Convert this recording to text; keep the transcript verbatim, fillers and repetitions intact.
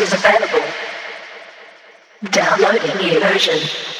is available. Downloading the immersion.